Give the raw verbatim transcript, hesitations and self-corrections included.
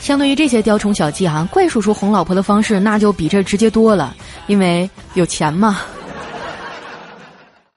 相对于这些雕虫小技啊，怪叔叔哄老婆的方式那就比这直接多了，因为有钱嘛。